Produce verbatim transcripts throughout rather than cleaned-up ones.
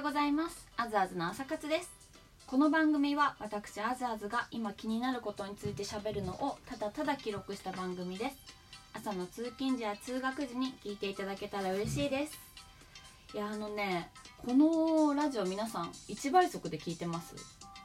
ようございます。あずあずの朝活です。この番組は私あずあずが今気になることについて喋るのをただただ記録した番組です。朝の通勤時や通学時に聞いていただけたら嬉しいです。いやあのねこのラジオ皆さんいちばいそくで聞いてます？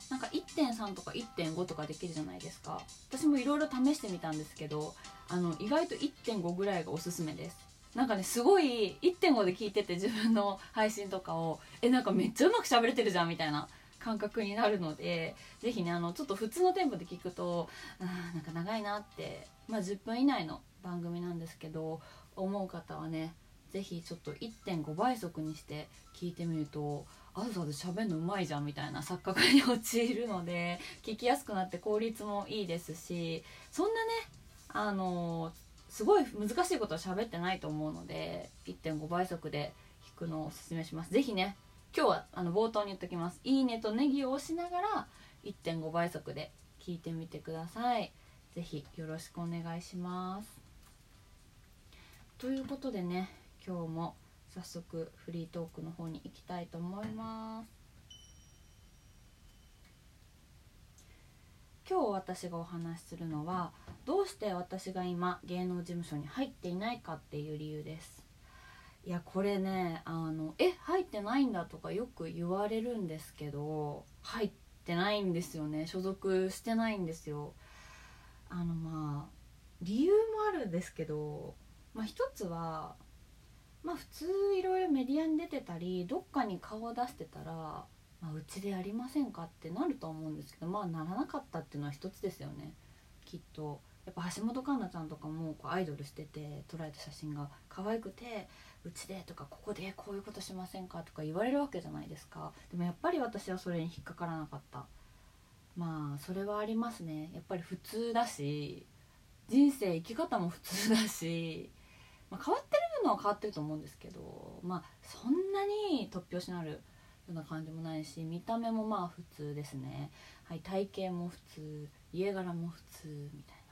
なんか いってんさん とか いってんご とかできるじゃないですか。私もいろいろ試してみたんですけどあの意外と いってんご ぐらいがおすすめです。なんかねすごい いってんご で聞いてて自分の配信とかをえなんかめっちゃうまく喋れてるじゃんみたいな感覚になるのでぜひねあのちょっと普通のテンポで聞くとあなんか長いなって、まあ、じゅっぷん以内の番組なんですけど思う方はねぜひちょっと いってんごばいそくにして聞いてみるとあずあず喋るのうまいじゃんみたいな錯覚に陥るので聞きやすくなって効率もいいですしそんなねあのすごい難しいことは喋ってないと思うので いってんごばいそくで聞くのをおすすめします。ぜひね今日はあの冒頭に言っときます。いいねとネギを押しながら いってんごばいそくで聞いてみてください。ぜひよろしくお願いします。ということでね今日も早速フリートークの方に行きたいと思います。今日私がお話しするのはどうして私が今芸能事務所に入っていないかっていう理由です。いやこれねあのえ入ってないんだとかよく言われるんですけど入ってないんですよね。所属してないんですよ。あのまあ理由もあるんですけど、まあ、一つはまあ普通いろいろメディアに出てたりどっかに顔を出してたら、まあ、うちでやりませんかってなると思うんですけどまあならなかったっていうのは一つですよね。きっとやっぱ橋本環奈ちゃんとかもこうアイドルしてて撮られた写真が可愛くてうちでとかここでこういうことしませんかとか言われるわけじゃないですか。でもやっぱり私はそれに引っかからなかった。まあそれはありますね。やっぱり普通だし人生生き方も普通だし、まあ、変わってるのは変わってると思うんですけど、まあ、そんなに突拍子のあるような感じもないし見た目もまあ普通ですね、はい、体型も普通家柄も普通みたいな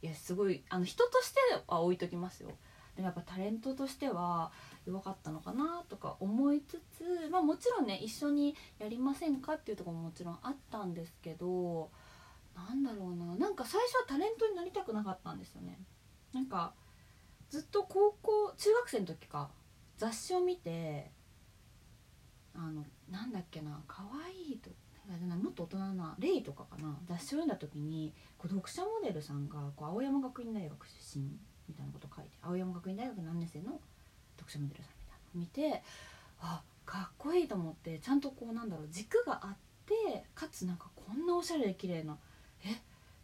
いやすごいあの人としては置いときますよ。でもやっぱタレントとしては弱かったのかなとか思いつつ、まあ、もちろんね一緒にやりませんかっていうところももちろんあったんですけどなんだろうななんか最初はタレントになりたくなかったんですよね。なんかずっと高校中学生の時か雑誌を見てあのなんだっけな可愛いともっと大人なレイとかかな雑誌を読んだ時にこう読者モデルさんがこう青山学院大学出身みたいなこと書いて青山学院大学何年生の読者モデルさんみたいなのを見てあかっこいいと思ってちゃんとこうなんだろう軸があってかつなんかこんなおしゃれで綺麗なえ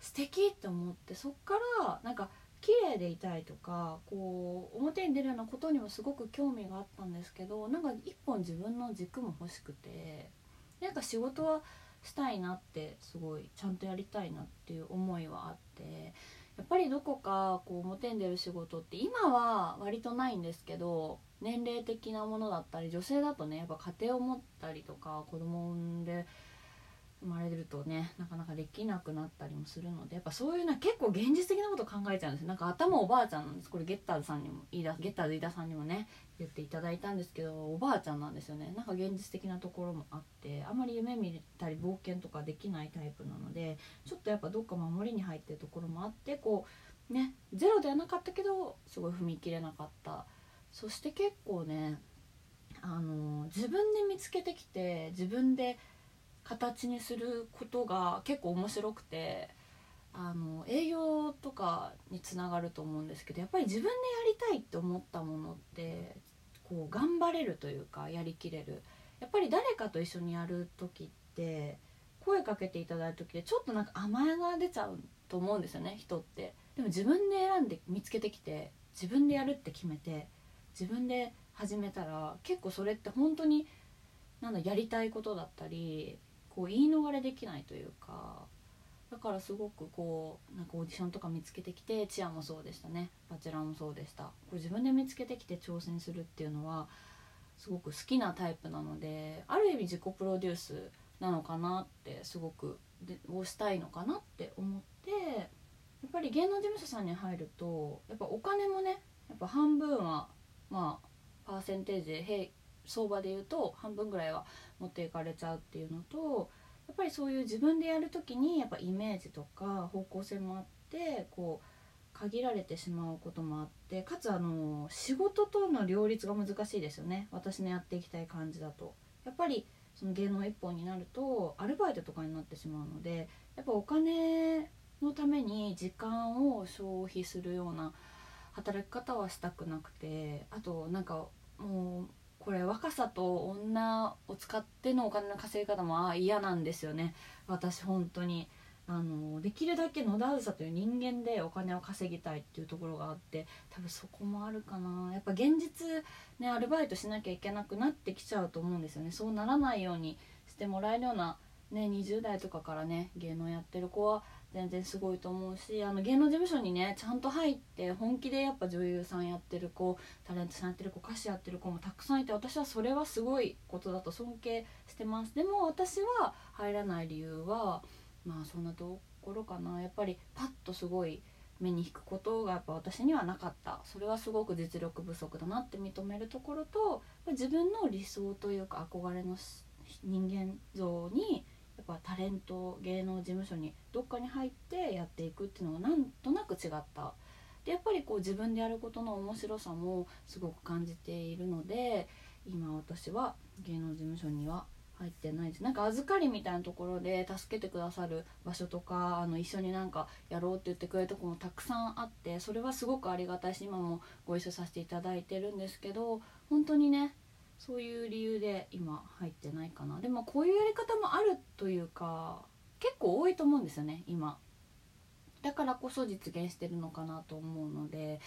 素敵って思ってそっからなんか綺麗でいたいとかこう表に出るようなことにもすごく興味があったんですけどなんか一本自分の軸も欲しくてなんか仕事はしたいなってすごいちゃんとやりたいなっていう思いはあってやっぱりどこかこう表に出る仕事って今は割とないんですけど年齢的なものだったり女性だとねやっぱ家庭を持ったりとか子供を産んで生まれるとねなかなかできなくなったりもするのでやっぱそういうのは結構現実的なこと考えちゃうんです。なんか頭おばあちゃんなんです。これゲッターズさんにも飯田ゲッターズ飯田さんにもね言っていただいたんですけどおばあちゃんなんですよね。なんか現実的なところもあってあまり夢見たり冒険とかできないタイプなのでちょっとやっぱどっか守りに入ってるところもあってこうねゼロではなかったけどすごい踏み切れなかった。そして結構ねあの自分で見つけてきて自分で形にすることが結構面白くてあの営業とかにつながると思うんですけどやっぱり自分でやりたいって思ったものってこう頑張れるというかやりきれる。やっぱり誰かと一緒にやる時って声かけていただいた時ってちょっとなんか甘えが出ちゃうと思うんですよね人って。でも自分で選んで見つけてきて自分でやるって決めて自分で始めたら結構それって本当になんだやりたいことだったりこう言い逃れできないというかだからすごくこうなんかオーディションとか見つけてきてチアもそうでしたねバチェラーもそうでした。こう自分で見つけてきて挑戦するっていうのはすごく好きなタイプなのである意味自己プロデュースなのかなってすごくでをしたいのかなって思ってやっぱり芸能事務所さんに入るとやっぱお金もねやっぱ半分はまあパーセンテージで平相場でいうと半分ぐらいは持っていかれちゃうっていうのと、やっぱりそういう自分でやる時にやっぱイメージとか方向性もあって、こう限られてしまうこともあって、かつあの仕事との両立が難しいですよね。私のやっていきたい感じだとやっぱりその芸能一本になるとアルバイトとかになってしまうので、やっぱお金のために時間を消費するような働き方はしたくなくて、あとなんかもうこれ若さと女を使ってのお金の稼ぎ方も嫌なんですよね。私本当にあのできるだけ野田うさという人間でお金を稼ぎたいっていうところがあって、多分そこもあるかな。やっぱ現実ね、アルバイトしなきゃいけなくなってきちゃうと思うんですよね。そうならないようにしてもらえるような、ね、にじゅう代とかからね芸能やってる子は全然すごいと思うし、あの芸能事務所にねちゃんと入って本気でやっぱ女優さんやってる子、タレントさんやってる子、歌手やってる子もたくさんいて、私はそれはすごいことだと尊敬してます。でも私は入らない理由はまあそんなところかな。やっぱりパッとすごい目に引くことがやっぱ私にはなかった。それはすごく実力不足だなって認めるところと、自分の理想というか憧れの人間像にやっぱタレント芸能事務所にどっかに入ってやっていくっていうのはなんとなく違った。でやっぱりこう自分でやることの面白さもすごく感じているので、今私は芸能事務所には入ってないです。なんか預かりみたいなところで助けてくださる場所とか、あの一緒になんかやろうって言ってくれるとこもたくさんあって、それはすごくありがたいし今もご一緒させていただいてるんですけど、本当にねそういう理由で今入ってないかな。でもこういうやり方もあるというか結構多いと思うんですよね今。だからこそ実現してるのかなと思うので、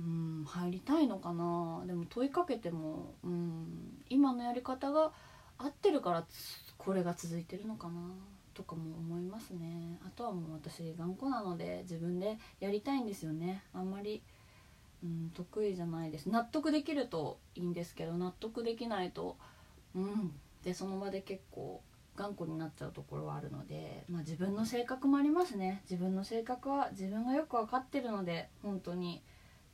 うん、入りたいのかな。でも問いかけても、うん、今のやり方が合ってるからこれが続いてるのかなとかも思いますね。あとはもう私頑固なので自分でやりたいんですよね。あんまり、うん、得意じゃないです。納得できるといいんですけど、納得できないと、うん、でその場で結構頑固になっちゃうところはあるので、まあ、自分の性格もありますね。自分の性格は自分がよく分かってるので、本当に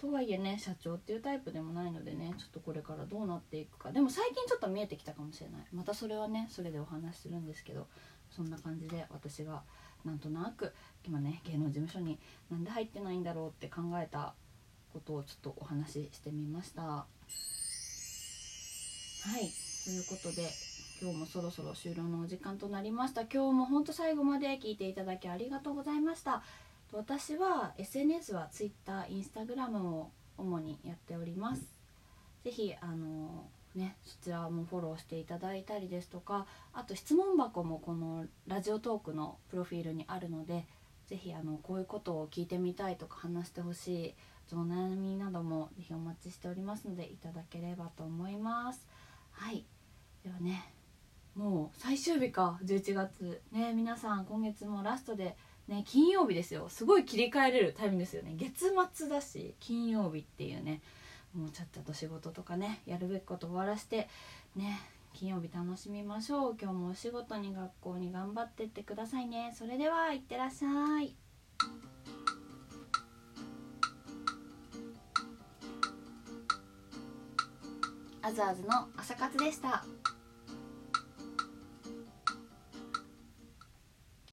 とはいえね社長っていうタイプでもないのでね、ちょっとこれからどうなっていくか。でも最近ちょっと見えてきたかもしれない。またそれはねそれでお話しするんですけど、そんな感じで私がなんとなく今ね芸能事務所になんで入ってないんだろうって考えたことをちょっとお話ししてみました。はい、ということで今日もそろそろ終了のお時間となりました。今日もほんと最後まで聞いていただきありがとうございました。私は エスエヌエス は Twitter、Instagram を主にやっております。ぜひあのねそちらもフォローしていただいたりですとか、あと質問箱もこのラジオトークのプロフィールにあるので、ぜひあのこういうことを聞いてみたいとか話してほしいお悩みなどもぜひお待ちしておりますのでいただければと思います。はい、ではねもう最終日かじゅういちがつね、皆さん今月もラストで。ね、金曜日ですよ。すごい切り替えれるタイミングですよね。月末だし金曜日っていうね、もうちゃっちゃと仕事とかねやるべきこと終わらしてね、金曜日楽しみましょう。今日もお仕事に学校に頑張ってってくださいね。それではいってらっしゃい。あずあずの朝活でした。